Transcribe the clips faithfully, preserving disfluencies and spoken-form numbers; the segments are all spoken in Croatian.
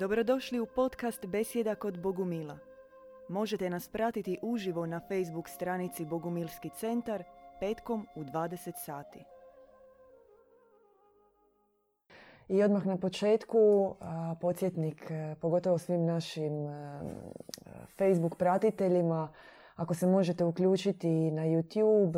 Dobrodošli u podcast Besjeda kod Bogumila. Možete nas pratiti uživo na Facebook stranici Bogumilski centar petkom u dvadeset sati. I odmah na početku, a, podsjetnik, pogotovo svim našim a, Facebook pratiteljima, ako se možete uključiti na YouTube,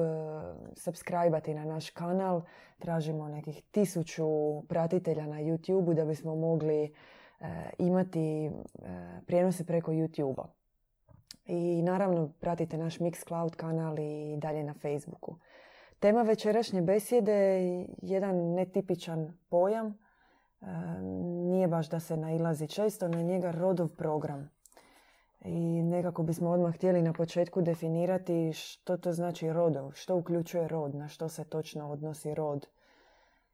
subscribe-ati na naš kanal. Tražimo nekih tisuću pratitelja na YouTube da bismo mogli e, imati e, prijenose preko YouTube-a. I naravno pratite naš Mixcloud kanal i dalje na Facebooku. Tema večerašnje besjede je jedan netipičan pojam. E, nije baš da se nailazi često na njega, rodov program. I nekako bismo odmah htjeli na početku definirati što to znači rodov, što uključuje rod, na što se točno odnosi rod.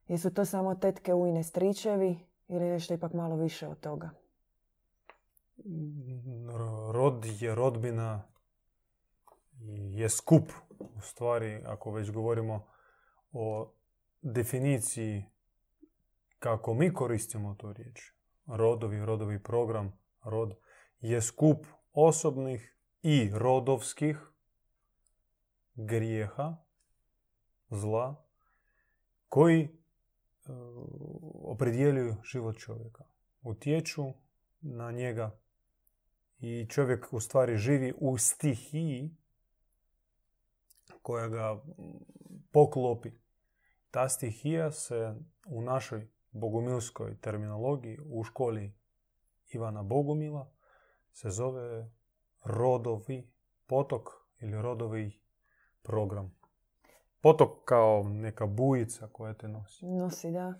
Jesu to samo tetke, ujne, stričevi ili nešto ipak malo više od toga? Rod je rodbina, je skup. U stvari, ako već govorimo o definiciji kako mi koristimo tu riječ, rodovi, rodovi program, rod je skup osobnih i rodovskih grijeha, zla, koji e, opredjeljuju život čovjeka, utječu na njega i čovjek u stvari živi u stihiji koja ga poklopi. Ta stihija se u našoj bogumilskoj terminologiji u školi Ivana Bogomila se zove rodovi potok ili rodovi program. Potok kao neka bujica koja te nosi. Nosi, da.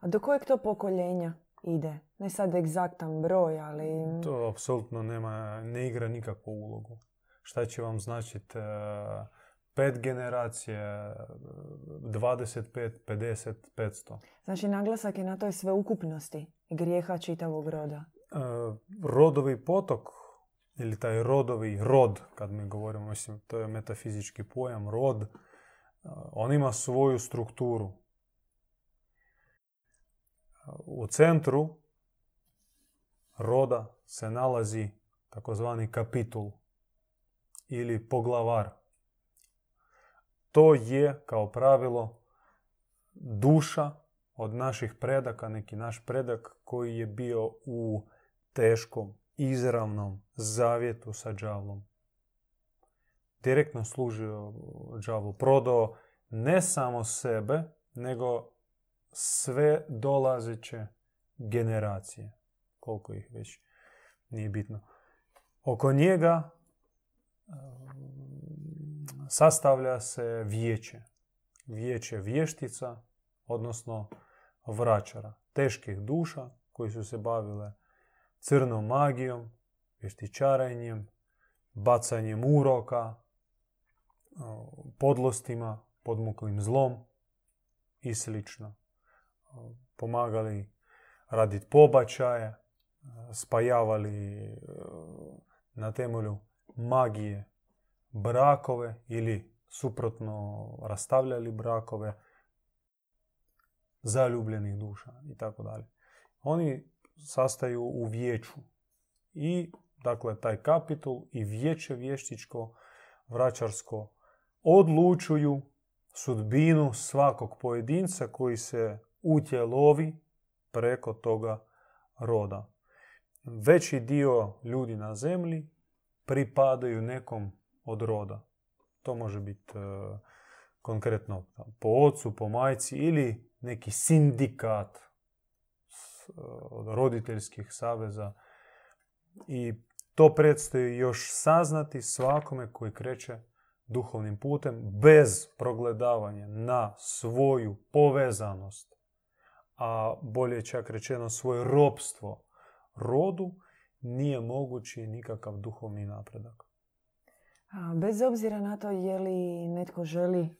A do kojeg to pokoljenja ide? Ne sad egzaktan broj, ali... To apsolutno nema, ne igra nikakvu ulogu. Šta će vam značiti pet generacija, dvadeset pet, pedeset, petsto? Znači, naglasak je na toj sveukupnosti grijeha čitavog roda. Rodovi potok ili taj rodovi rod, kad mi govorimo, mislim, to je metafizički pojam, rod, on ima svoju strukturu. U centru roda se nalazi takozvani kapitul ili poglavar. To je, kao pravilo, duša od naših predaka, neki naš predak koji je bio u teškom, izravnom zavjetu sa đavlom. Direktno služio đavlu, prodao ne samo sebe, nego sve dolazeće generacije, koliko ih već, nije bitno. Oko njega sastavlja se vijeće. Vijeće vještica, odnosno vračara, teških duša koji su se bavile crnom magijom, vještičarenjem, bacanjem uroka, podlostima, podmuklim zlom i sl. Pomagali raditi pobačaje, spajavali na temelju magije brakove ili suprotno rastavljali brakove zaljubljenih duša i tako dalje. Oni sastaju u vijeću i dakle taj kapitul i vijeće vještičko vračarsko odlučuju sudbinu svakog pojedinca koji se utjelovi preko toga roda. Veći dio ljudi na zemlji pripadaju nekom od roda. To može biti e, konkretno po ocu, po majci ili neki sindikat od roditeljskih saveza i to predstoji još saznati svakome koji kreće duhovnim putem bez progledavanja na svoju povezanost, a bolje čak rečeno svoje ropstvo rodu, nije mogući nikakav duhovni napredak. A bez obzira na to je li netko želi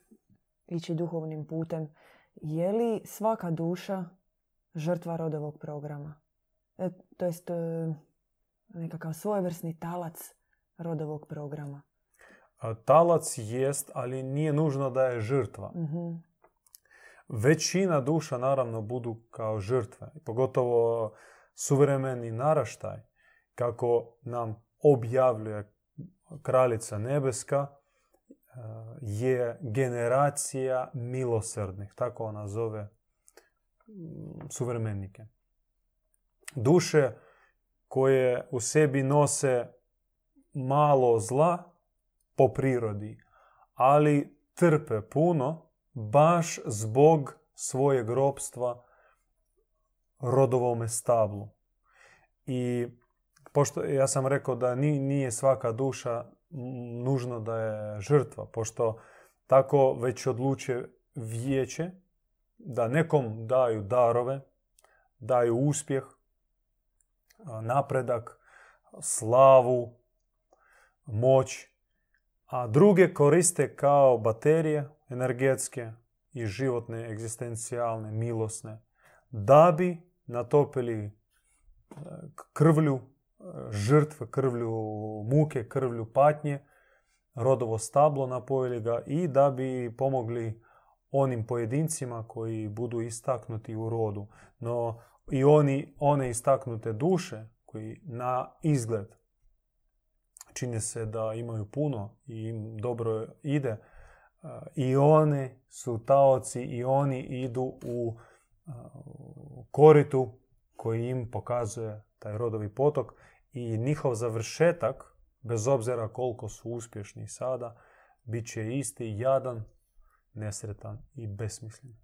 ići duhovnim putem, je li svaka duša žrtva rodovog programa? E, to jest nekakav svojevrsni talac rodovog programa. A, talac jest, ali nije nužno da je žrtva. Mm-hmm. Većina duša naravno budu kao žrtve. Pogotovo suvremeni naraštaj, kako nam objavljuje Kraljica Nebeska, je generacija milosrdnih. Tako ona zove suvremenike. Duše koje u sebi nose malo zla po prirodi, ali trpe puno baš zbog svojeg ropstva rodovome stablu. I pošto ja sam rekao da nije svaka duša nužno da je žrtva, pošto tako već odluče vijeće da nekom daju darove, daju uspjeh, napredak, slavu, moć, a druge koriste kao baterije energetske i životne, egzistencijalne, milosne, da bi natopili krvlju žrtve, krvlju muke, krvlju patnje, rodovo stablo, napojili ga i da bi pomogli onim pojedincima koji budu istaknuti u rodu. No i oni, one istaknute duše koji na izgled čine se da imaju puno i im dobro ide, i one su taoci i oni idu u koritu koji im pokazuje taj rodovi potok, i njihov završetak, bez obzira koliko su uspješni sada, bit će isti, jadan, nesretan i besmislen.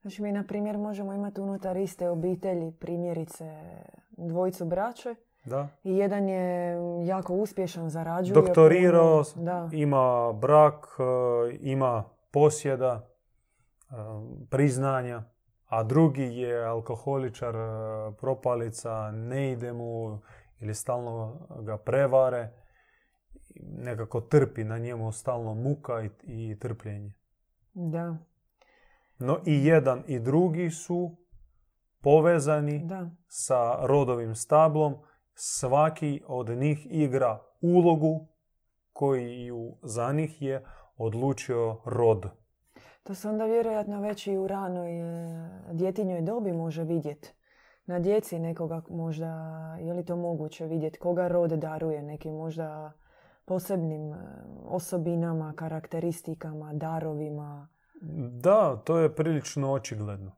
Znači mi, na primjer, možemo imati unutar iste obitelji, primjerice, dvojicu braće. Da. I jedan je jako uspješan, zarađuje. Doktorirao, puno, ima brak, ima posjeda, priznanja. A drugi je alkoholičar, propalica, ne ide mu ili stalno ga prevare. Nekako trpi na njemu stalno muka i, i trpljenje. Da. No i jedan i drugi su povezani, da, sa rodovim stablom. Svaki od njih igra ulogu koju za njih je odlučio rod. To se onda vjerojatno već i u ranoj djetinjoj dobi može vidjeti. Na djeci nekoga možda, je li to moguće vidjeti, koga rod daruje nekim možda posebnim osobinama, karakteristikama, darovima? Da, to je prilično očigledno.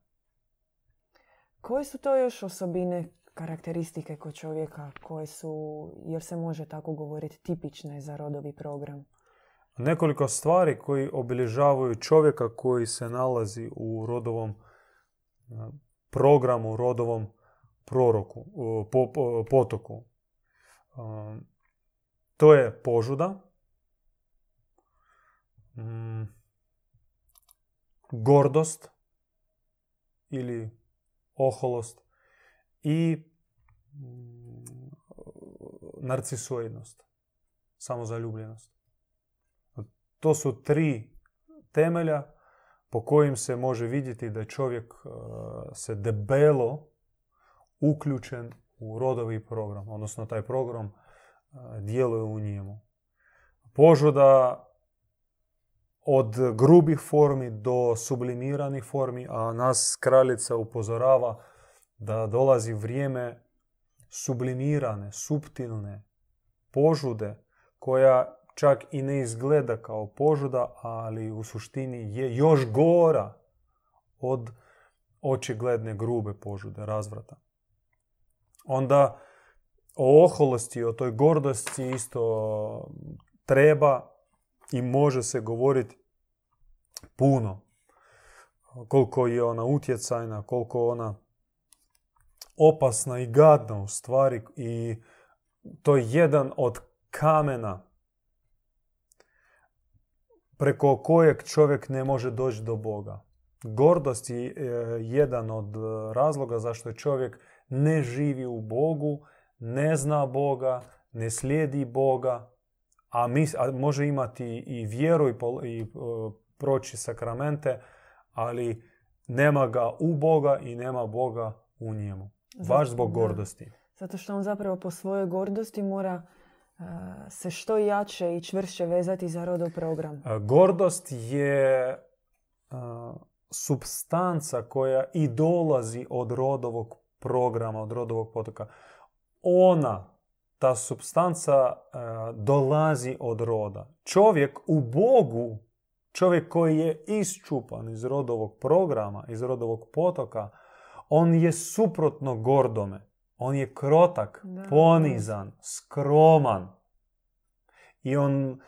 Koje su to još osobine, karakteristike kod čovjeka koje su, jer se može tako govoriti, tipične za rodovi program? Nekoliko stvari koji obilježavaju čovjeka koji se nalazi u rodovom programu, rodovom proroku, po, po, potoku. To je požuda, gordost ili oholost i narcisoidnost, samozaljubljenost. To su tri temelja po kojim se može vidjeti da čovjek se debelo uključen u rodovi program, odnosno taj program djeluje u njemu. Požuda od grubih formi do sublimiranih formi, a nas kraljica upozorava da dolazi vrijeme sublimirane, suptilne požude koja čak i ne izgleda kao požuda, ali u suštini je još gora od očigledne grube požude, razvrata. Onda o oholosti, o toj gordosti isto treba i može se govoriti puno. Koliko je ona utjecajna, koliko ona opasna i gadna u stvari. I to je jedan od kamena preko kojeg čovjek ne može doći do Boga. Gordost je jedan od razloga zašto čovjek ne živi u Bogu, ne zna Boga, ne slijedi Boga, a, mis, a može imati i vjeru i, pol, i uh, proći sakramente, ali nema ga u Boga i nema Boga u njemu. Baš zbog gordosti. Zato što on zapravo po svojoj gordosti mora se što jače i čvršće vezati za rodov program. Gordost je supstanca koja i dolazi od rodovog programa, od rodovog potoka, ona, ta supstanca dolazi od roda. Čovjek u Bogu, čovjek koji je isčupan iz rodovog programa, iz rodovog potoka, on je suprotno gordome. On je krotak, da, ponizan, skroman. I on uh,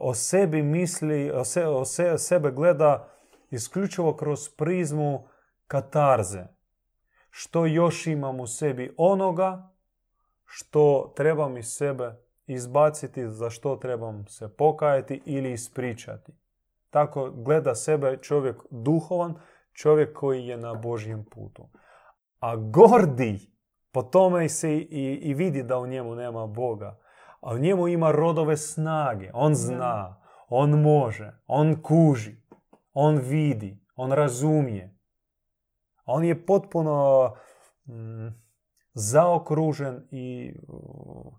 o sebi misli, o, se, o, se, o sebe gleda isključivo kroz prizmu katarze. Što još imam u sebi onoga što trebam iz sebe izbaciti, za što trebam se pokajati ili ispričati. Tako gleda sebe čovjek duhovan, čovjek koji je na Božjem putu. A gordi, po tome se i, i vidi da u njemu nema Boga. A u njemu ima rodove snage. On zna, on može, on kuži, on vidi, on razumije. On je potpuno mm, zaokružen i uh,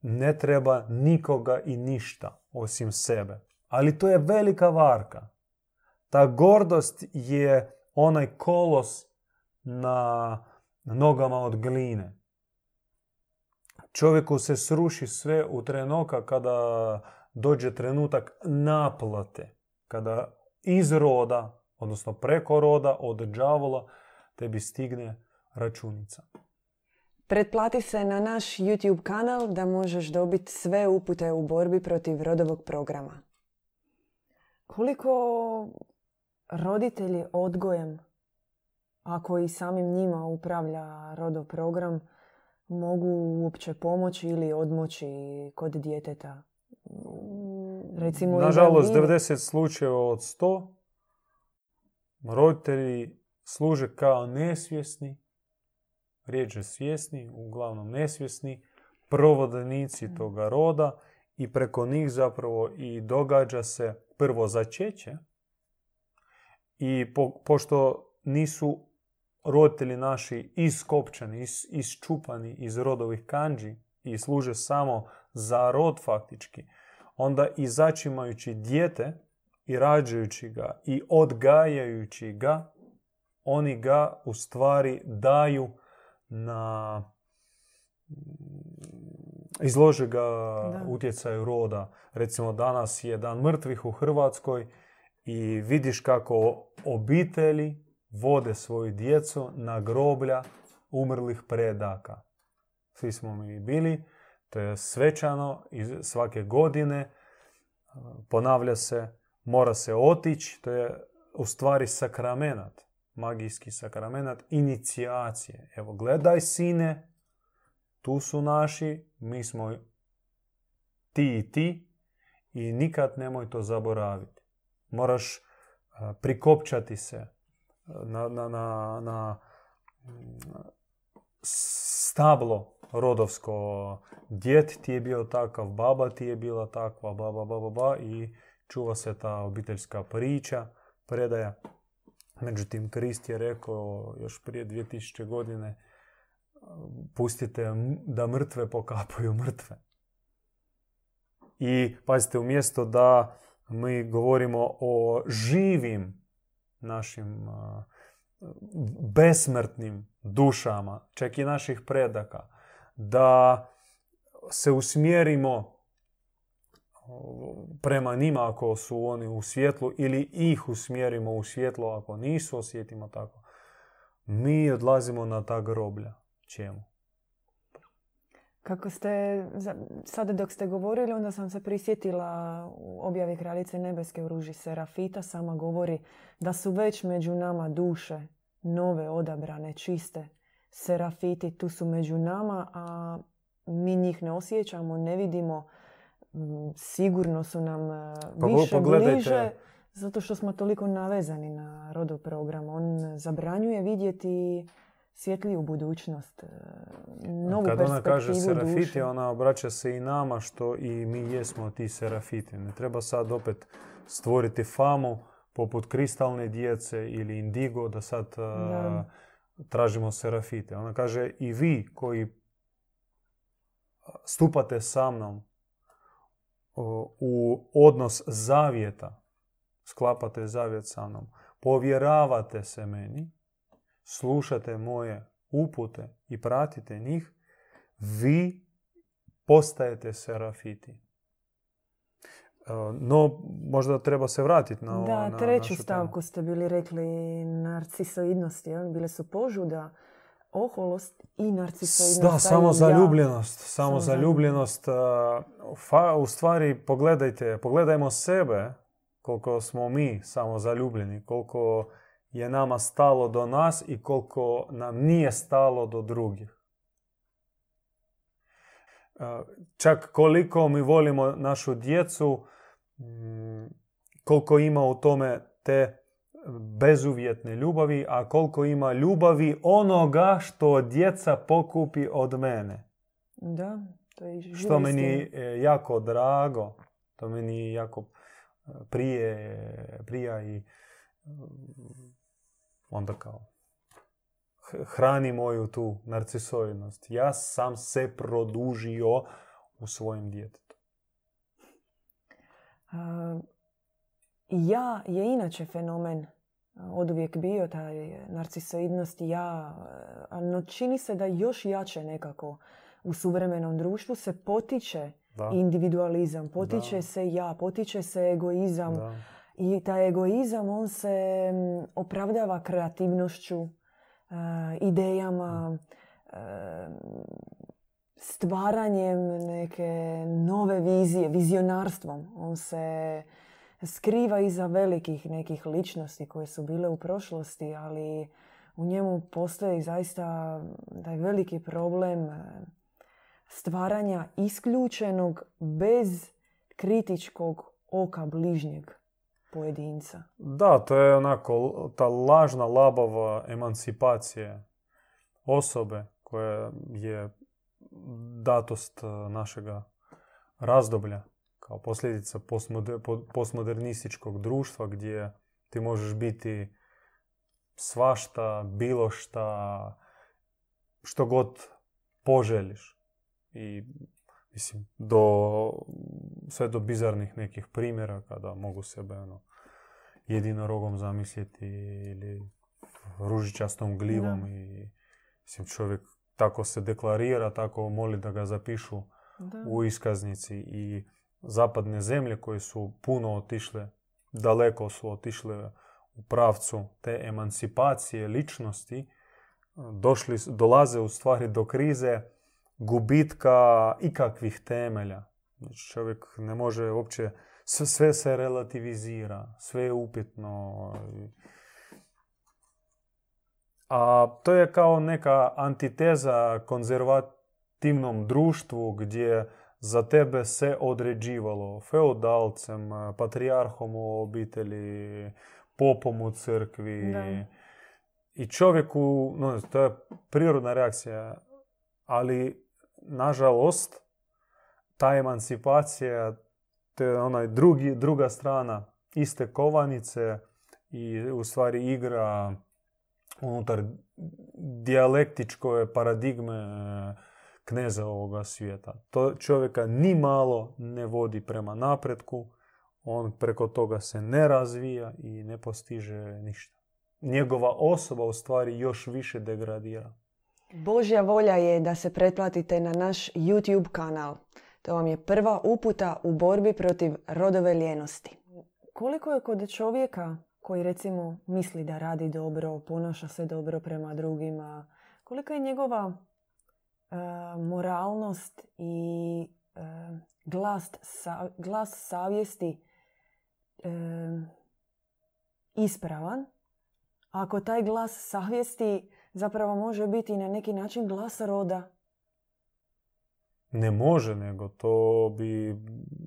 ne treba nikoga i ništa osim sebe. Ali to je velika varka. Ta gordost je onaj kolos na nogama od gline. Čovjeku se sruši sve u trenutka kada dođe trenutak naplate. Kada iz roda, odnosno preko roda, od đavola, tebi stigne računica. Pretplati se na naš YouTube kanal da možeš dobiti sve upute u borbi protiv rodovog programa. Koliko roditelji odgojem, ako i samim njima upravlja rodov program, mogu uopće pomoći ili odmoći kod djeteta? Recimo, nažalost, i... devedeset slučajeva od sto roditelji služe kao nesvjesni, rijeđe svjesni, uglavnom nesvjesni, provodnici toga roda i preko njih zapravo i događa se prvo začeće i po, pošto nisu roditelji naši iskopčani, is, isčupani iz rodovih kanđi i služe samo za rod faktički, onda i začimajući dijete i rađajući ga i odgajajući ga, oni ga u stvari daju na... izlože ga da. utjecaju roda. Recimo, danas je dan mrtvih u Hrvatskoj i vidiš kako obitelji vode svoju djecu na groblja umrlih predaka. Svi smo mi bili, to je svečano, svake godine ponavlja se, mora se otići, to je u stvari sakramenat, magijski sakramenat inicijacije. Evo, gledaj sine, tu su naši, mi smo ti i ti i nikad nemoj to zaboraviti. Moraš prikopčati se Na, na, na, na stablo rodovsko. Djet ti je bio takav, baba ti je bila takva, baba, baba, baba, i čuva se ta obiteljska priča, predaja. Međutim, Krist je rekao još prije dvije tisuće godine, pustite da mrtve pokapaju mrtve. I pazite, umjesto da mi govorimo o živim našim uh, besmrtnim dušama, čak i naših predaka, da se usmjerimo prema njima ako su oni u svjetlu ili ih usmjerimo u svjetlo ako nisu, osjetimo tako. Mi odlazimo na ta groblja. Čemu? Kako ste, sad dok ste govorili, onda sam se prisjetila u objavi Kraljice Nebeske u ruži Serafita. Sama govori da su već među nama duše nove, odabrane, čiste. Serafiti tu su među nama, a mi njih ne osjećamo, ne vidimo. Sigurno su nam više bliže, zato što smo toliko navezani na rodov program. On zabranjuje vidjeti svjetliju budućnost, novu perspektivu duše. Kad ona kaže serafiti, ona obraća se i nama, što i mi jesmo ti serafiti. Ne treba sad opet stvoriti famu poput kristalne djece ili indigo da sad da. Uh, tražimo serafite. Ona kaže i vi koji stupate sa mnom uh, u odnos zavjeta, sklapate zavjet sa mnom, povjeravate se meni, slušate moje upute i pratite njih, vi postajete Serafiti. No, možda treba se vratiti na ovo. Da, na treću stavku temu ste bili rekli, narcisoidnosti. Ja? Bile su požuda, oholost i narcisoidnost. Da, samozaljubljenost. Ja. Samozaljubljenost. Fa, u stvari, pogledajte, pogledajmo sebe, koliko smo mi samozaljubljeni, koliko je nama stalo do nas i koliko nam nije stalo do drugih. Čak koliko mi volimo našu djecu, koliko ima u tome te bezuvjetne ljubavi, a koliko ima ljubavi onoga što djeca pokupi od mene. Da, to je živo. Što meni je jako drago, to meni jako prije, prija i onda kao hrani moju tu narcisoidnost. Ja sam se produžio u svojem djetetu. Ja je inače fenomen od uvijek bio, taj narcisoidnost i ja, no čini se da još jače nekako u suvremenom društvu se potiče da. individualizam, potiče da. se ja, potiče se egoizam. Da. I taj egoizam, on se opravdava kreativnošću, idejama, stvaranjem neke nove vizije, vizionarstvom. On se skriva iza velikih nekih ličnosti koje su bile u prošlosti, ali u njemu postoji zaista taj veliki problem stvaranja isključenog, bez kritičkog oka bližnjeg pojedinca. Da, to je onako ta lažna, labava emancipacija osobe koja je datost našega razdoblja kao posljedica postmodernističkog društva gdje ti možeš biti svašta, bilo šta, što god poželiš. I mislim, do, sve do bizarnih nekih primjera kada mogu sebe ono, jedinorokom zamisliti ili ružičastom glivom. Da. I mislim, čovjek tako se deklarira, tako moli da ga zapišu da. u iskaznici. I zapadne zemlje koje su puno otišle, daleko su otišle u pravcu te emancipacije ličnosti, došli, dolaze u stvari do krize gubitka ikakvih temelja. Znači, čovjek ne može uopće, sve se relativizira, sve je upitno. A to je kao neka antiteza konzervativnom društvu gdje za tebe se određivalo feudalcem, patrijarhom u obitelji, popom u crkvi. Da. I čovjeku, no, to je prirodna reakcija, ali nažalost, ta emancipacija, to je onaj drugi, druga strana iste kovanice i u stvari igra unutar dijalektičkoj paradigme kneza ovoga svijeta. To čovjeka ni malo ne vodi prema napretku, on preko toga se ne razvija i ne postiže ništa. Njegova osoba u stvari još više degradira. Božja volja je da se pretplatite na naš YouTube kanal. To vam je prva uputa u borbi protiv rodove lijenosti. Koliko je kod čovjeka koji recimo misli da radi dobro, ponaša se dobro prema drugima, kolika je njegova e, moralnost i e, glas, sa, glas savjesti e, ispravan? Ako taj glas savjesti zapravo može biti na neki način glas roda. Ne može, nego to bi,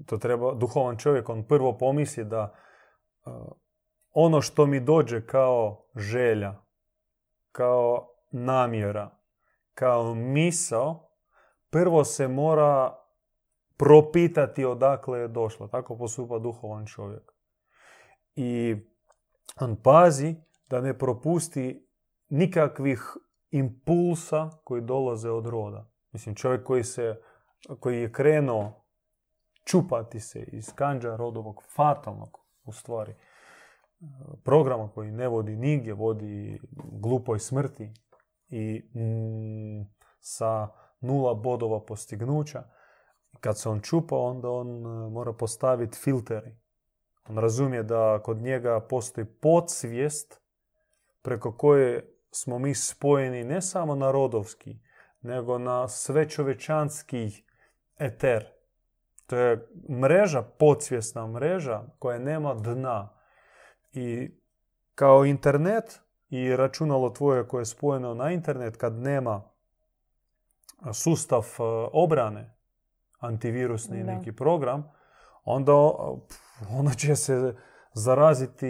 to treba, duhovan čovjek, on prvo pomisli da uh, ono što mi dođe kao želja, kao namjera, kao misao, prvo se mora propitati odakle je došlo. Tako postupa duhovan čovjek. I on pazi da ne propusti nikakvih impulsa koji dolaze od roda. Mislim, čovjek koji, se, koji je krenuo čupati se iz kanđa rodovog, fatalnog u stvari, programa koji ne vodi nigdje, vodi glupoj smrti i mm, sa nula bodova postignuća, kad se on čupa, onda on mora postaviti filteri. On razumije da kod njega postoji podsvijest preko koje smo mi spojeni ne samo na rodovski, nego na svečovečanski eter. To je mreža, podsvjesna mreža koja nema dna. I kao internet i računalo tvoje koje je spojeno na internet, kad nema sustav obrane, antivirusni da. neki program, onda ono će se zaraziti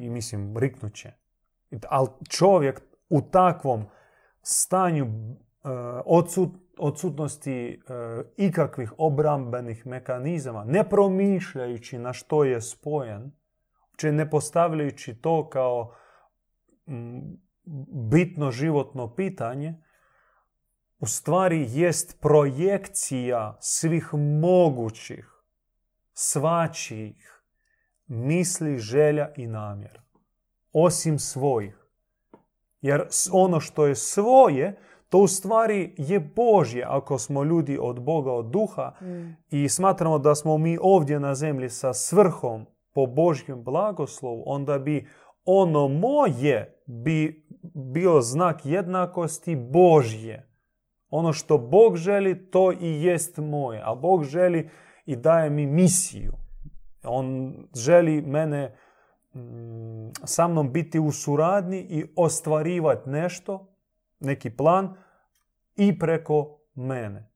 i, mislim, riknut će. Ali čovjek u takvom stanju odsut, odsutnosti ikakvih obrambenih mehanizama, ne promišljajući na što je spojen, uopće ne postavljajući to kao bitno životno pitanje, u stvari jest projekcija svih mogućih, svačijih misli, želja i namjera, osim svojih. Jer ono što je svoje, to u stvari je Božje, ako smo ljudi od Boga, od duha, mm. i smatramo da smo mi ovdje na zemlji sa svrhom po Božjem blagoslovu, onda bi ono moje bi bio znak jednakosti Božje. Ono što Bog želi, to i jest moje. A Bog želi i daje mi misiju. On želi mene mm, sa mnom biti u suradnji i ostvarivati nešto, neki plan, i preko mene.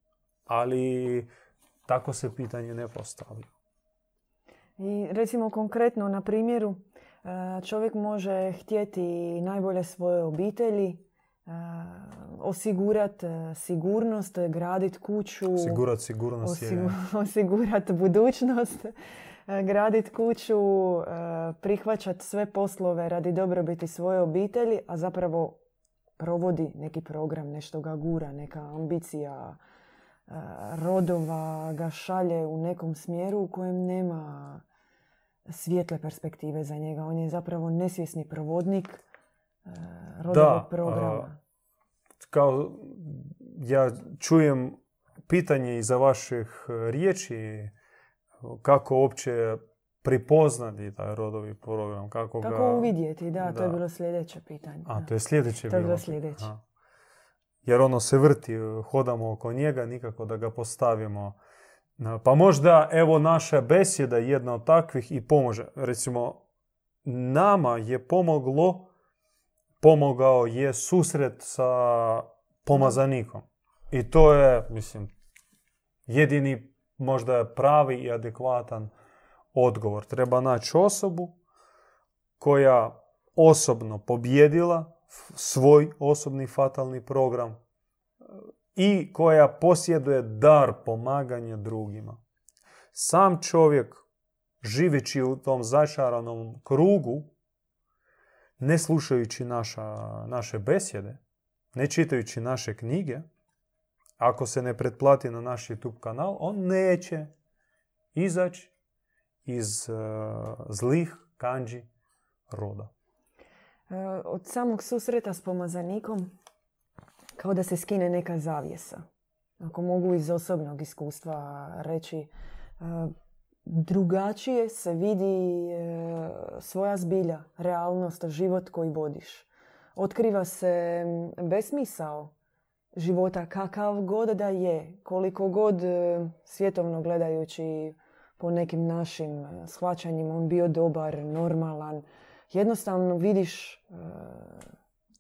Ali tako se pitanje ne postavlja. I recimo konkretno na primjeru, čovjek može htjeti najbolje svoje obitelji, osigurat sigurnost, gradit kuću, osigurat sigurnost, osigur- osigurat budućnost, gradit kuću, prihvaćat sve poslove radi dobrobiti svoje obitelji, a zapravo provodi neki program, nešto ga gura, neka ambicija rodova ga šalje u nekom smjeru u kojem nema svijetle perspektive za njega. On je zapravo nesvjesni provodnik rodovog programa. Kao ja čujem pitanje iza vaših riječi, kako uopće pripoznati taj rodovi program, kako, kako ga uvidjeti, da, da, to je bilo sljedeće pitanje. A, to je sljedeće to je bilo sljedeće. A. Jer ono se vrti, hodamo oko njega, nikako da ga postavimo. Pa možda, evo, naša besjeda je jedna od takvih i pomože. Recimo, nama je pomoglo pomogao je susret sa pomazanikom. I to je, mislim, jedini možda pravi i adekvatan odgovor. Treba naći osobu koja osobno pobjedila svoj osobni fatalni program i koja posjeduje dar pomaganja drugima. Sam čovjek, živeći u tom začaranom krugu, ne slušajući naša, naše besjede, ne čitajući naše knjige, ako se ne pretplati na naš YouTube kanal, on neće izaći iz uh, zlih kanđi roda. Od samog susreta s pomazanikom kao da se skine neka zavjesa. Ako mogu iz osobnog iskustva reći, uh, drugačije se vidi e, svoja zbilja, realnost, život koji vodiš. Otkriva se besmisao života kakav god da je, koliko god e, svjetovno gledajući po nekim našim shvaćanjima on bio dobar, normalan. Jednostavno vidiš e,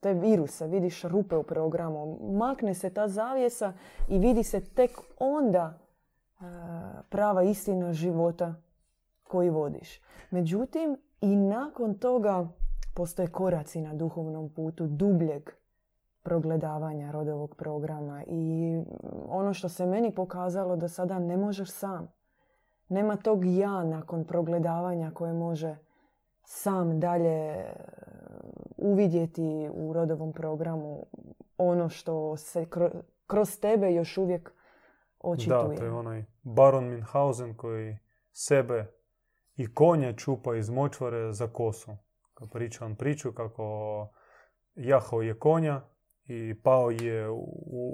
te viruse, vidiš rupe u programu. Makne se ta zavjesa i vidi se tek onda prava istina života koji vodiš. Međutim, i nakon toga postoje koraci na duhovnom putu dubljeg progledavanja rodovog programa. I ono što se meni pokazalo do sada, ne možeš sam. Nema tog ja nakon progledavanja koje može sam dalje uvidjeti u rodovom programu ono što se kroz tebe još uvijek očituje. Da, to je onaj Baron Minhausen koji sebe i konje čupa iz močvare za kosu. Priča on priču kako jahao je konja i pao je u,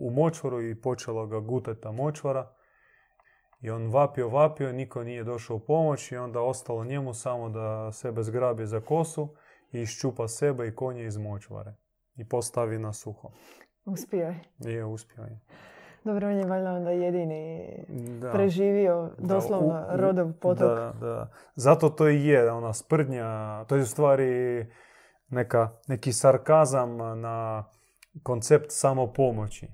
u močvaru i počela ga gutati ta močvara. I on vapio, vapio, niko nije došao u pomoć i onda ostalo njemu samo da sebe zgrabi za kosu i iščupa sebe i konje iz močvare. I postavi na suho. Uspio je. Je, uspio je. Dobro, on je valjda onda jedini da. preživio doslovno da, u, rodov potok. Da, da. Zato to i je ona sprdnja, to je u stvari neka, neki sarkazam na koncept samopomoći.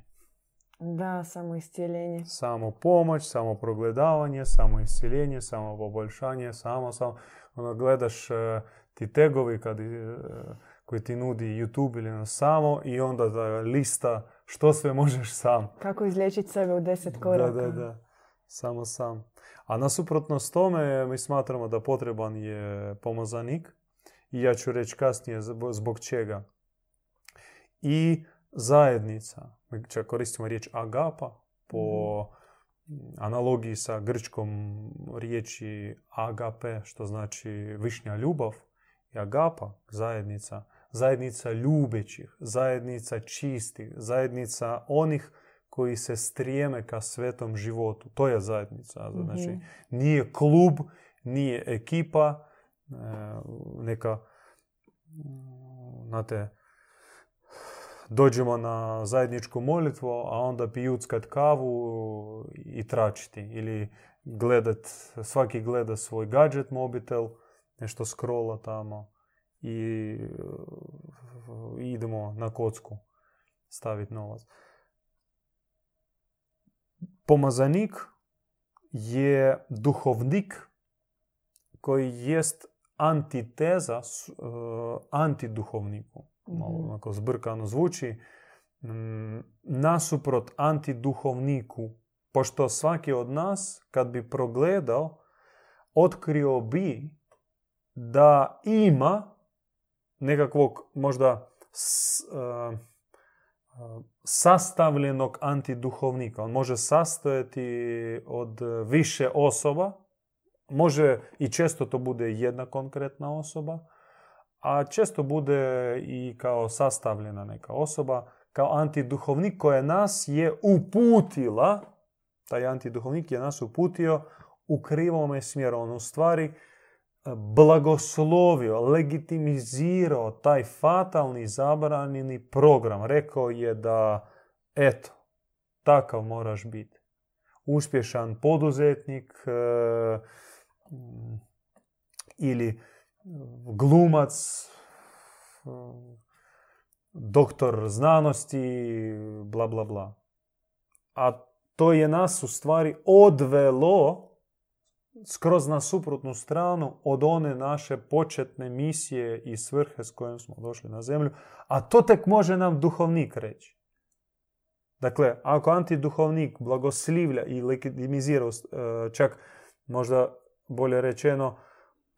Da, samoiscjeljenje. Samopomoć, samoprogledavanje, samoiscjeljenje, samopoboljšanje, samo, samo. Ono, gledaš ti tegovi kad, koji ti nudi YouTube ili na samo i onda da lista što sve možeš sam. Kako izliječiti sebe u deset koraka. Da, da, da. Samo sam. A nasuprotnost tome mi smatramo da potreban je pomazanik. I ja ću reći kasnije zbog čega. I zajednica. Mi čak koristimo riječ agapa po analogiji sa grčkom riječi agape, što znači višnja ljubav. I agapa, zajednica. Zajednica ljubećih, zajednica čistih, zajednica onih koji se strijeme ka svetom životu. To je zajednica. Znači, nije klub, nije ekipa, neka, znate, dođemo na zajedničku molitvu, a onda pijuckat kavu i tračiti. Ili gledat, svaki gleda svoj gadžet, mobitel, nešto scrolla tamo. I idemo na kocku staviti novac. Pomazanik je duhovnik koji jest antiteza uh, antiduhovniku. Malo mm-hmm. onako zbrkano zvuči. Nasuprot antiduhovniku. Pošto svaki od nas, kad bi progledao, otkrio bi da ima nekakvog možda s, uh, uh, sastavljenog antiduhovnika. On može sastojati od više osoba. Može i često to bude jedna konkretna osoba, a često bude i kao sastavljena neka osoba, kao antiduhovnik koja nas je uputila, taj antiduhovnik je nas uputio u krivome smjeru. On u stvari blagoslovio, legitimizirao taj fatalni, zabranjeni program. Rekao je da, eto, takav moraš biti. Uspješan poduzetnik e, ili glumac, e, doktor znanosti, bla, bla, bla. A to je nas u stvari odvelo skroz na suprotnu stranu od one naše početne misije i svrhe s kojom smo došli na zemlju. A to tek može nam duhovnik reći. Dakle, ako antiduhovnik blagoslivlja i legitimizira, čak možda bolje rečeno,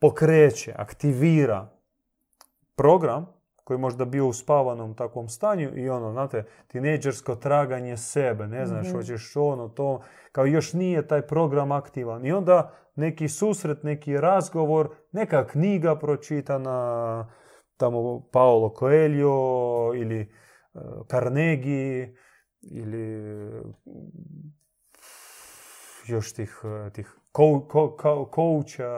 pokreće, aktivira program koji možda bio u spavanom takvom stanju i ono, znate, tinejdžersko traganje sebe, ne znaš, mm-hmm. hoćeš ono, to, kao još nije taj program aktivan. I onda neki susret, neki razgovor, neka knjiga pročitana, tamo Paulo Coelho ili e, Carnegie ili još tih, tih ko, ko, ko, kouča,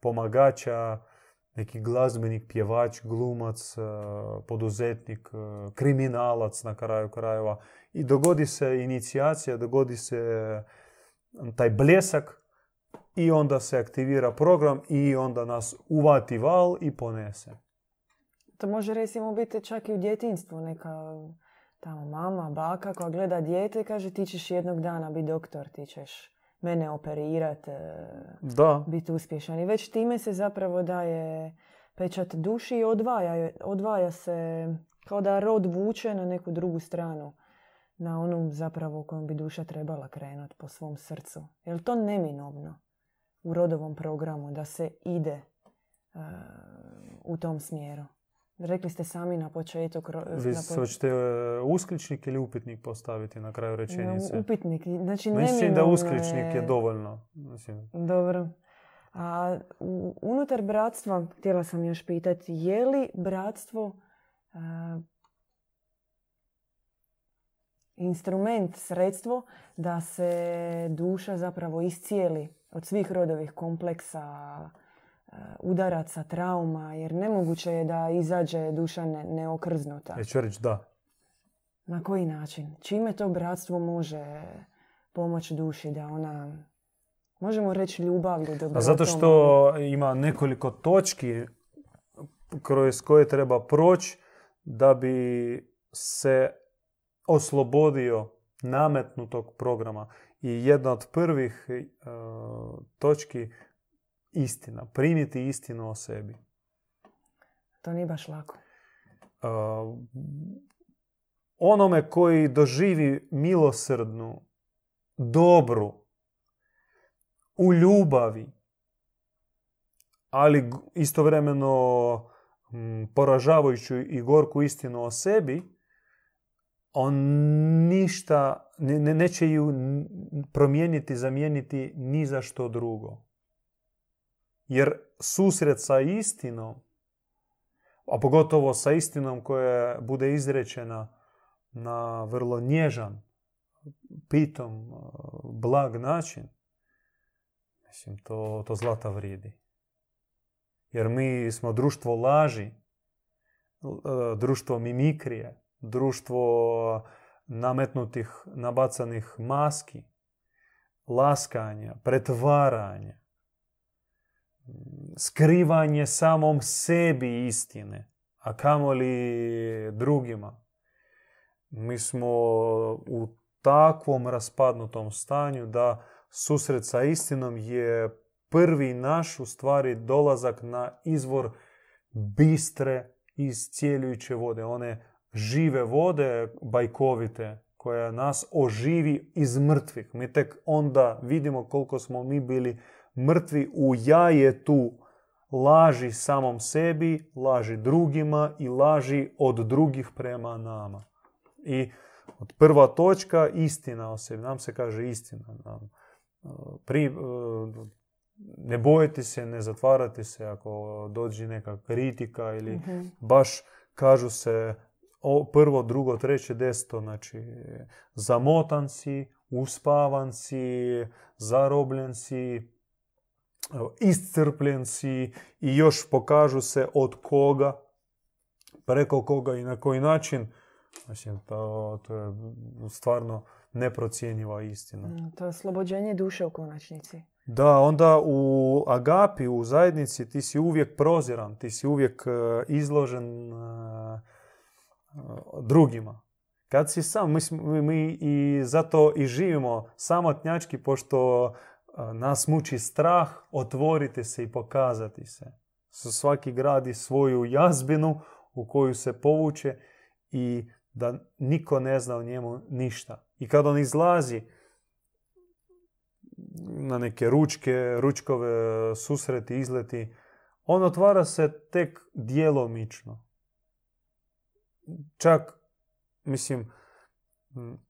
pomagača, neki glazbenik, pjevač, glumac, poduzetnik, kriminalac na kraju krajeva. I dogodi se inicijacija, dogodi se taj blesak i onda se aktivira program i onda nas uvati val i ponese. To može recimo biti čak i u djetinjstvu. Neka tamo mama, baka koja gleda dijete i kaže ti ćeš jednog dana biti doktor, ti ćeš mene operirati, biti uspješan. I već time se zapravo daje pečat duši i odvaja, odvaja se kao da rod vuče na neku drugu stranu. Na onu zapravo u kojom bi duša trebala krenuti po svom srcu. Je li to neminovno u rodovom programu da se ide uh, u tom smjeru? Rekli ste sami na početak. Vi na počet... hoćete uskličnik ili upitnik postaviti na kraju rečenice? Upitnik. Znači, mislim da uskličnik je, je dovoljno. Mislim. Dobro. A unutar bratstva, htjela sam još pitati, je li bratstvo a, instrument, sredstvo da se duša zapravo iscijeli od svih rodovih kompleksa, a, udaraca, trauma, jer nemoguće je da izađe duša ne, neokrznuta. E, ću reći da. Na koji način? Čime to bratstvo može pomoći duši da ona... Možemo reći ljubavlju, dobrotom. Zato što ima nekoliko točki kroz koje treba proći da bi se oslobodio nametnutog programa. I jedna od prvih uh, točki istina. Primiti istinu o sebi. To nije baš lako. Uh, onome koji doživi milosrdnu, dobru, u ljubavi, ali istovremeno poražavajuću i gorku istinu o sebi, on ništa, ne, neće ju promijeniti, zamijeniti ni za što drugo. Jer susret sa istinom, a pogotovo sa istinom koja bude izrečena na vrlo nježan, pitom, blag način, mislim, to, to zlata vrijedi. Jer mi smo društvo laži, društvo mimikrije, društvo nametnutih, nabacanih maski, laskanja, pretvaranja, skrivanje samom sebi istine, a kamoli drugima. Mi smo u takvom raspadnutom stanju da susret sa istinom je prvi naš, u stvari, dolazak na izvor bistre, iscijeljujuće vode. One žive vode, bajkovite, koja nas oživi iz mrtvih. Mi tek onda vidimo koliko smo mi bili mrtvi u jajetu laži samom sebi, laži drugima i laži od drugih prema nama. I prva točka, istina o sebi. Nam se kaže istina. Nam. Pri, ne bojite se, ne zatvarate se ako dođe neka kritika ili mm-hmm. baš kažu se o, prvo, drugo, treće, desto. Znači, zamotan si, uspavan si, zarobljen si, iscrpljen si i još pokažu se od koga, preko koga i na koji način. Znači, to, to je stvarno neprocjenjiva istina. To je oslobođenje duše u konačnici. Da, onda u agapi, u zajednici, ti si uvijek proziran, ti si uvijek izložen uh, drugima. Kad si sam, mi, mi i zato i živimo samotnjački, pošto uh, nas muči strah otvoriti se i pokazati se. Svaki gradi svoju jazbinu u koju se povuče i da niko ne zna o njemu ništa. I kad on izlazi na neke ručke, ručkove, susreti, izleti, on otvara se tek djelomično. Čak, mislim,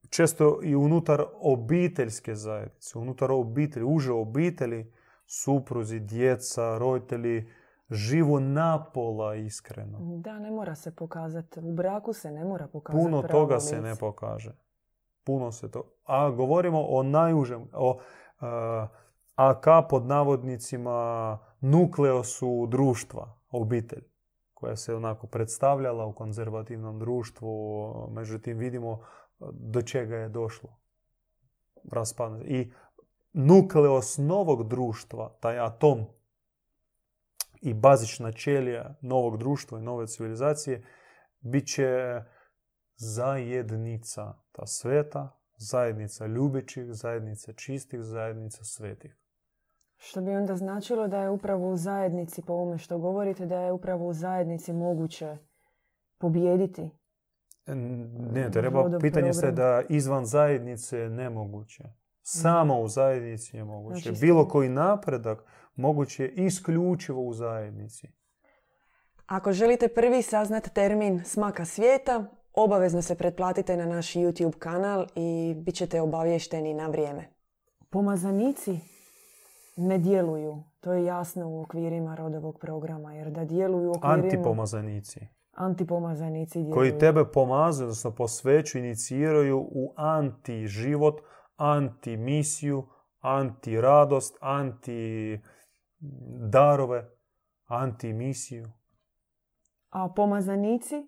često i unutar obiteljske zajednice, unutar obitelji, uže obitelji, supruzi, djeca, roditelji, živo napola iskreno. Da, ne mora se pokazati. U braku se ne mora pokazati. Puno toga lice. se ne pokaže. Puno se to. A govorimo o najužem, o uh, A K pod navodnicima nukleosu društva, obitelj, koja se onako predstavljala u konzervativnom društvu. Međutim, vidimo do čega je došlo. Raspadno. I nukleos novog društva, taj atom i bazična ćelija novog društva i nove civilizacije, bit će zajednica ta sveta, zajednica ljubičih, zajednica čistih, zajednica svetih. Što bi onda značilo da je upravo u zajednici, po ovome što govorite, da je upravo u zajednici moguće pobijediti? Ne, treba pitanje se da izvan zajednice je nemoguće. Samo u zajednici je moguće. Znači, bilo koji napredak moguće je isključivo u zajednici. Ako želite prvi saznat termin smaka svijeta, obavezno se pretplatite na naš YouTube kanal i bit ćete obavješteni na vrijeme. Pomazanici ne djeluju. To je jasno u okvirima rodovog programa. Jer da djeluju u okvirima... Antipomazanici. Antipomazanici djeluju. Koji tebe pomazuju, odnosno posveću, iniciraju u anti-život, anti-misiju, anti-radost, anti-darove, anti-misiju. A pomazanici, e,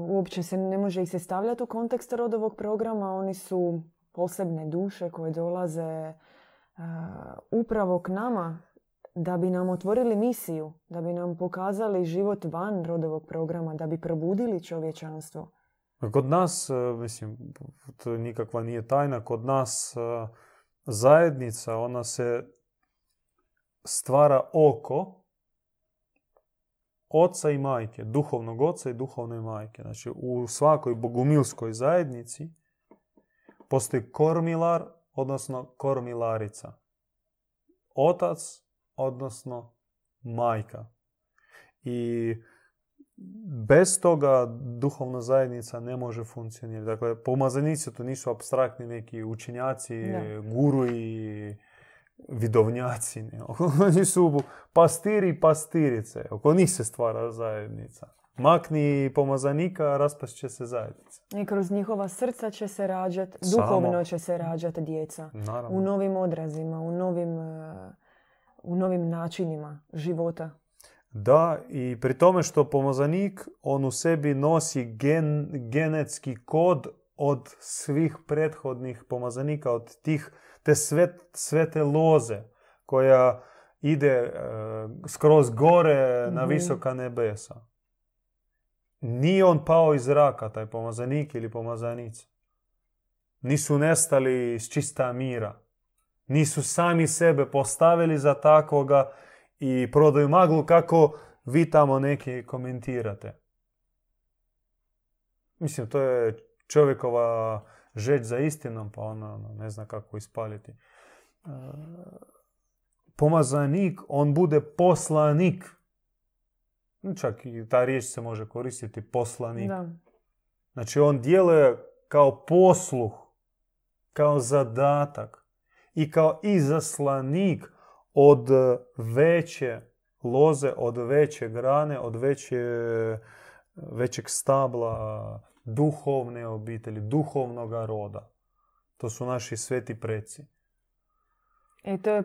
uopće se ne može ih se stavljati u kontekst rodovog programa. Oni su posebne duše koje dolaze e, upravo k nama da bi nam otvorili misiju, da bi nam pokazali život van rodovog programa, da bi probudili čovječanstvo. Kod nas, mislim, to nikakva nije tajna, kod nas zajednica, ona se stvara oko oca i majke, duhovnog oca i duhovne majke. Znači, u svakoj bogumilskoj zajednici postoji kormilar, odnosno kormilarica. Otac, odnosno majka. I bez toga duhovna zajednica ne može funkcionirati. Dakle, pomazanici to nisu apstraktni neki učenjaci, ne. guru i vidovnjaci. Ne. Oni su pastiri i pastirice. Oko njih se stvara zajednica. Makni pomazanika, raspast će se zajednica. I kroz njihova srca će se rađati, duhovno će se rađati djeca. Naravno. U novim odrazima, u novim, u novim načinima života. Da, i pri tome što pomazanik, on u sebi nosi gen, genetski kod od svih prethodnih pomazanika, od tih, te svet, svete loze koja ide e, skroz gore na visoka nebesa. Nije on pao iz zraka, taj pomazanik ili pomazanica. Nisu nestali iz čista mira. Nisu sami sebe postavili za takvoga i prodaju maglu kako vi tamo neki komentirate. Mislim, to je čovjekova žeć za istinom, pa ona ne zna kako ispaliti. Pomazanik, on bude poslanik. Čak i ta riječ se može koristiti, poslanik. Da. Znači, on djeluje kao posluh, kao zadatak i kao izaslanik od veće loze, od veće grane, od veće, većeg stabla duhovne obitelji, duhovnoga roda. To su naši sveti preci. I to je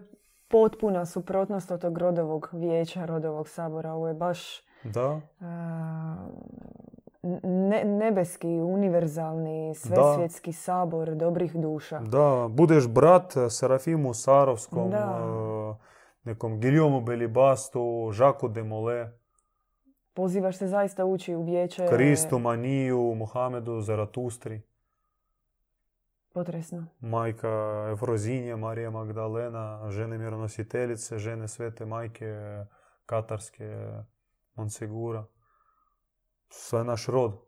potpuna suprotnost od tog rodovog vijeća, rodovog sabora. Ovo je baš da. A, ne, nebeski, univerzalni, svesvjetski da. sabor dobrih duša. Da, budeš brat Serafimu Sarovskom, nekom Guiljomu Belibastu, Jacques de Molay. Pozivaš se zaista ući u vijeće... Kristu, Maniju, Muhamedu, Zaratustri. Potresno. Majka Evrozinje, Marija Magdalena, žene mironositeljice, žene svete majke Katarske, Monsegura. Sve naš rod.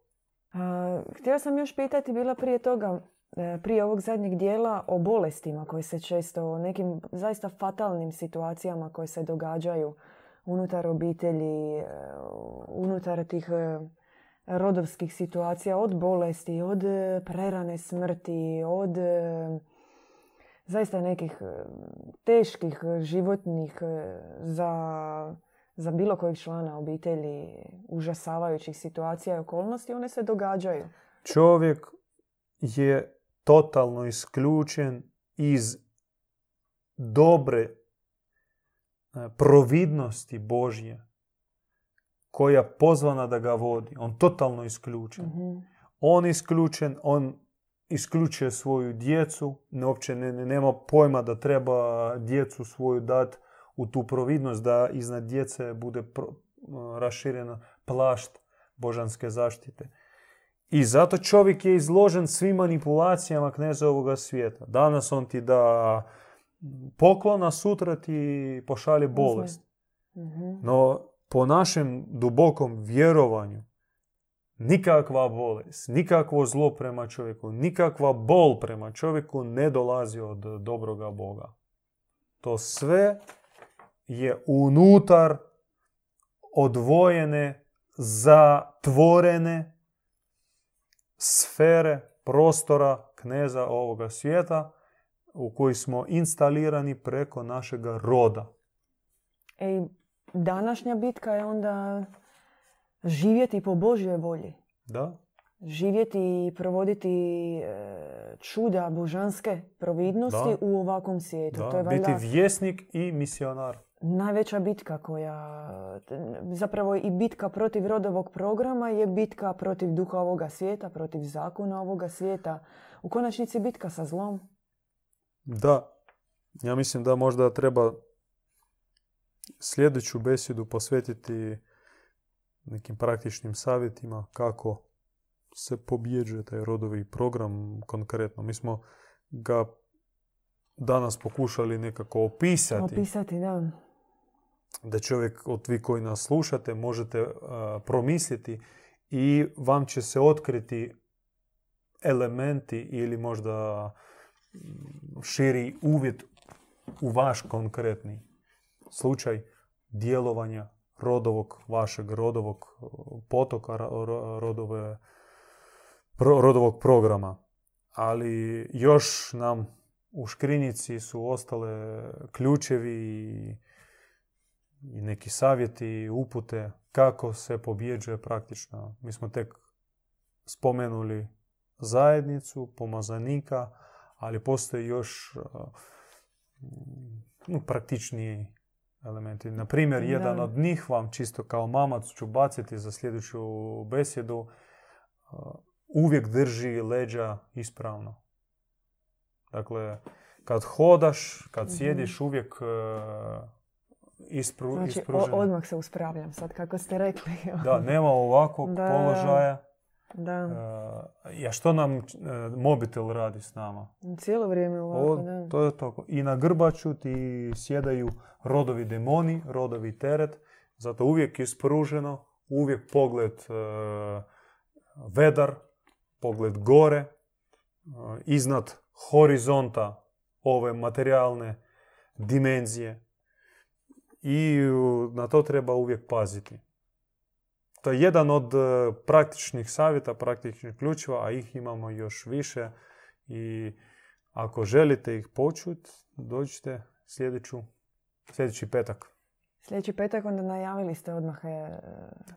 A, htjela sam još pitati, bila prije toga, prije ovog zadnjeg dijela, o bolestima koje se često, o nekim zaista fatalnim situacijama koje se događaju unutar obitelji, unutar tih rodovskih situacija, od bolesti, od prerane smrti, od zaista nekih teških životnih za, za bilo kojeg člana obitelji užasavajućih situacija i okolnosti, one se događaju. Čovjek je totalno isključen iz dobre providnosti Božje koja je pozvana da ga vodi. On totalno isključen. Mm-hmm. On isključen, on isključuje svoju djecu, ne, uopće ne, nema pojma da treba djecu svoju dati u tu providnost, da iznad djece bude pro, raširena plašt božanske zaštite. I zato čovjek je izložen svim manipulacijama kneza ovoga svijeta. Danas on ti da poklona, sutra ti pošalje bolest. No po našem dubokom vjerovanju nikakva bolest, nikakvo zlo prema čovjeku, nikakva bol prema čovjeku ne dolazi od dobroga Boga. To sve je unutar odvojene, zatvorene sfere prostora kneza ovoga svijeta u koji smo instalirani preko našega roda. E, današnja bitka je onda živjeti po Božjoj volji. Da. Živjeti i provoditi čuda božanske providnosti da. U ovakvom svijetu. Da. To je valjda biti vjesnik i misionar. Najveća bitka koja, zapravo i bitka protiv rodovog programa je bitka protiv duha ovoga svijeta, protiv zakona ovoga svijeta. U konačnici bitka sa zlom. Da, ja mislim da možda treba sljedeću besedu posvetiti nekim praktičnim savjetima kako se pobjeđuje taj rodovi program konkretno. Mi smo ga danas pokušali nekako opisati. Opisati, da. Da čovjek, od vi koji nas slušate, možete uh, promisliti i vam će se otkriti elementi ili možda širi uvid u vaš konkretni slučaj djelovanja rodovog, vašeg rodovog potoka, rodove, pro, rodovog programa. Ali još nam u škrinjici su ostale ključevi i neki savjeti, upute kako se pobjeđuje praktično. Mi smo tek spomenuli zajednicu, pomazanika, ali postoji još no, praktičniji elementi. Na primjer, jedan da. Od njih vam čisto kao mamac ću baciti za sljedeću besedu. Uvijek drži leđa ispravno. Dakle, kad hodaš, kad sjediš, uvijek ispru, znači, ispružen. Odmah se uspravljam sad, kako ste rekli. Da, nema ovakvog da. Položaja. Da. Uh, ja što nam uh, mobitel radi s nama? Cijelo vrijeme ovako, o, da. To je tako. I na grbaču ti sjedaju rodovi demoni, rodovi teret. Zato uvijek ispruženo, uvijek pogled uh, vedar, pogled gore, uh, iznad horizonta ove materijalne dimenzije. I uh, na to treba uvijek paziti. To je jedan od praktičnih savjeta, praktičnih ključeva, a ih imamo još više. I ako želite ih počuti, dođite sljedeću, sljedeći petak. Sljedeći petak, onda najavili ste odmah je,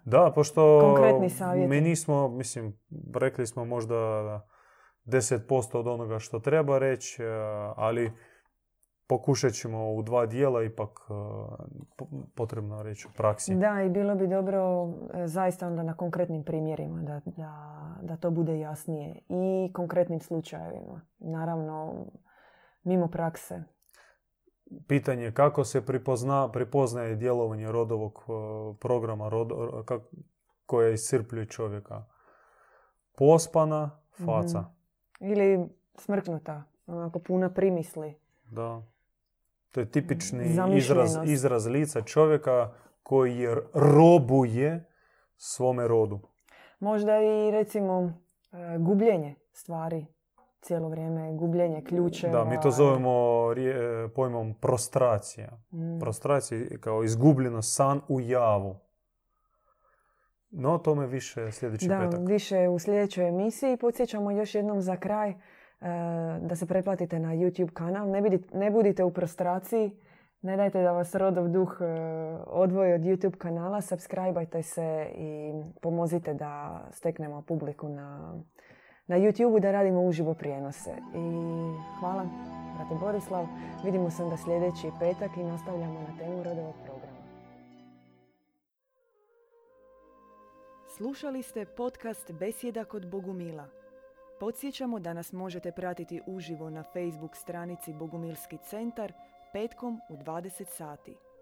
da, pošto konkretni savjet. Mi nismo, mislim, rekli smo možda deset posto od onoga što treba reći, ali pokušat ćemo u dva dijela ipak potrebno reći u praksi. Da, i bilo bi dobro zaista onda na konkretnim primjerima da, da, da to bude jasnije i konkretnim slučajevima. Naravno, mimo prakse. Pitanje je kako se pripozna, pripoznaje djelovanje rodovog programa rod, kak, koje iscrpljuje čovjeka. Pospana faca. Mm-hmm. Ili smrknuta, onako puna primisli. Da. To je tipični izraz, izraz lica čovjeka koji je robuje svome rodu. Možda i recimo gubljenje stvari cijelo vrijeme, gubljenje ključeva. Da, mi to zovemo pojmom prostracija. Mm. Prostracija je kao izgubljeno san u javu. No, o tome više sljedeći da, petak. Da, više u sljedećoj emisiji. Podsjećamo još jednom za kraj da se pretplatite na YouTube kanal. Ne budite, ne budite u prostraciji. Ne dajte da vas rodov duh odvoji od YouTube kanala. Subscribeajte se i pomozite da steknemo publiku na, na YouTube-u, da radimo uživo prijenose. I hvala, brate Borislav. Vidimo se onda sljedeći petak i nastavljamo na temu rodovog programa. Slušali ste podcast Besjeda kod Bogumila. Podsjećamo da nas možete pratiti uživo na Facebook stranici Bogumilski centar petkom u dvadeset sati.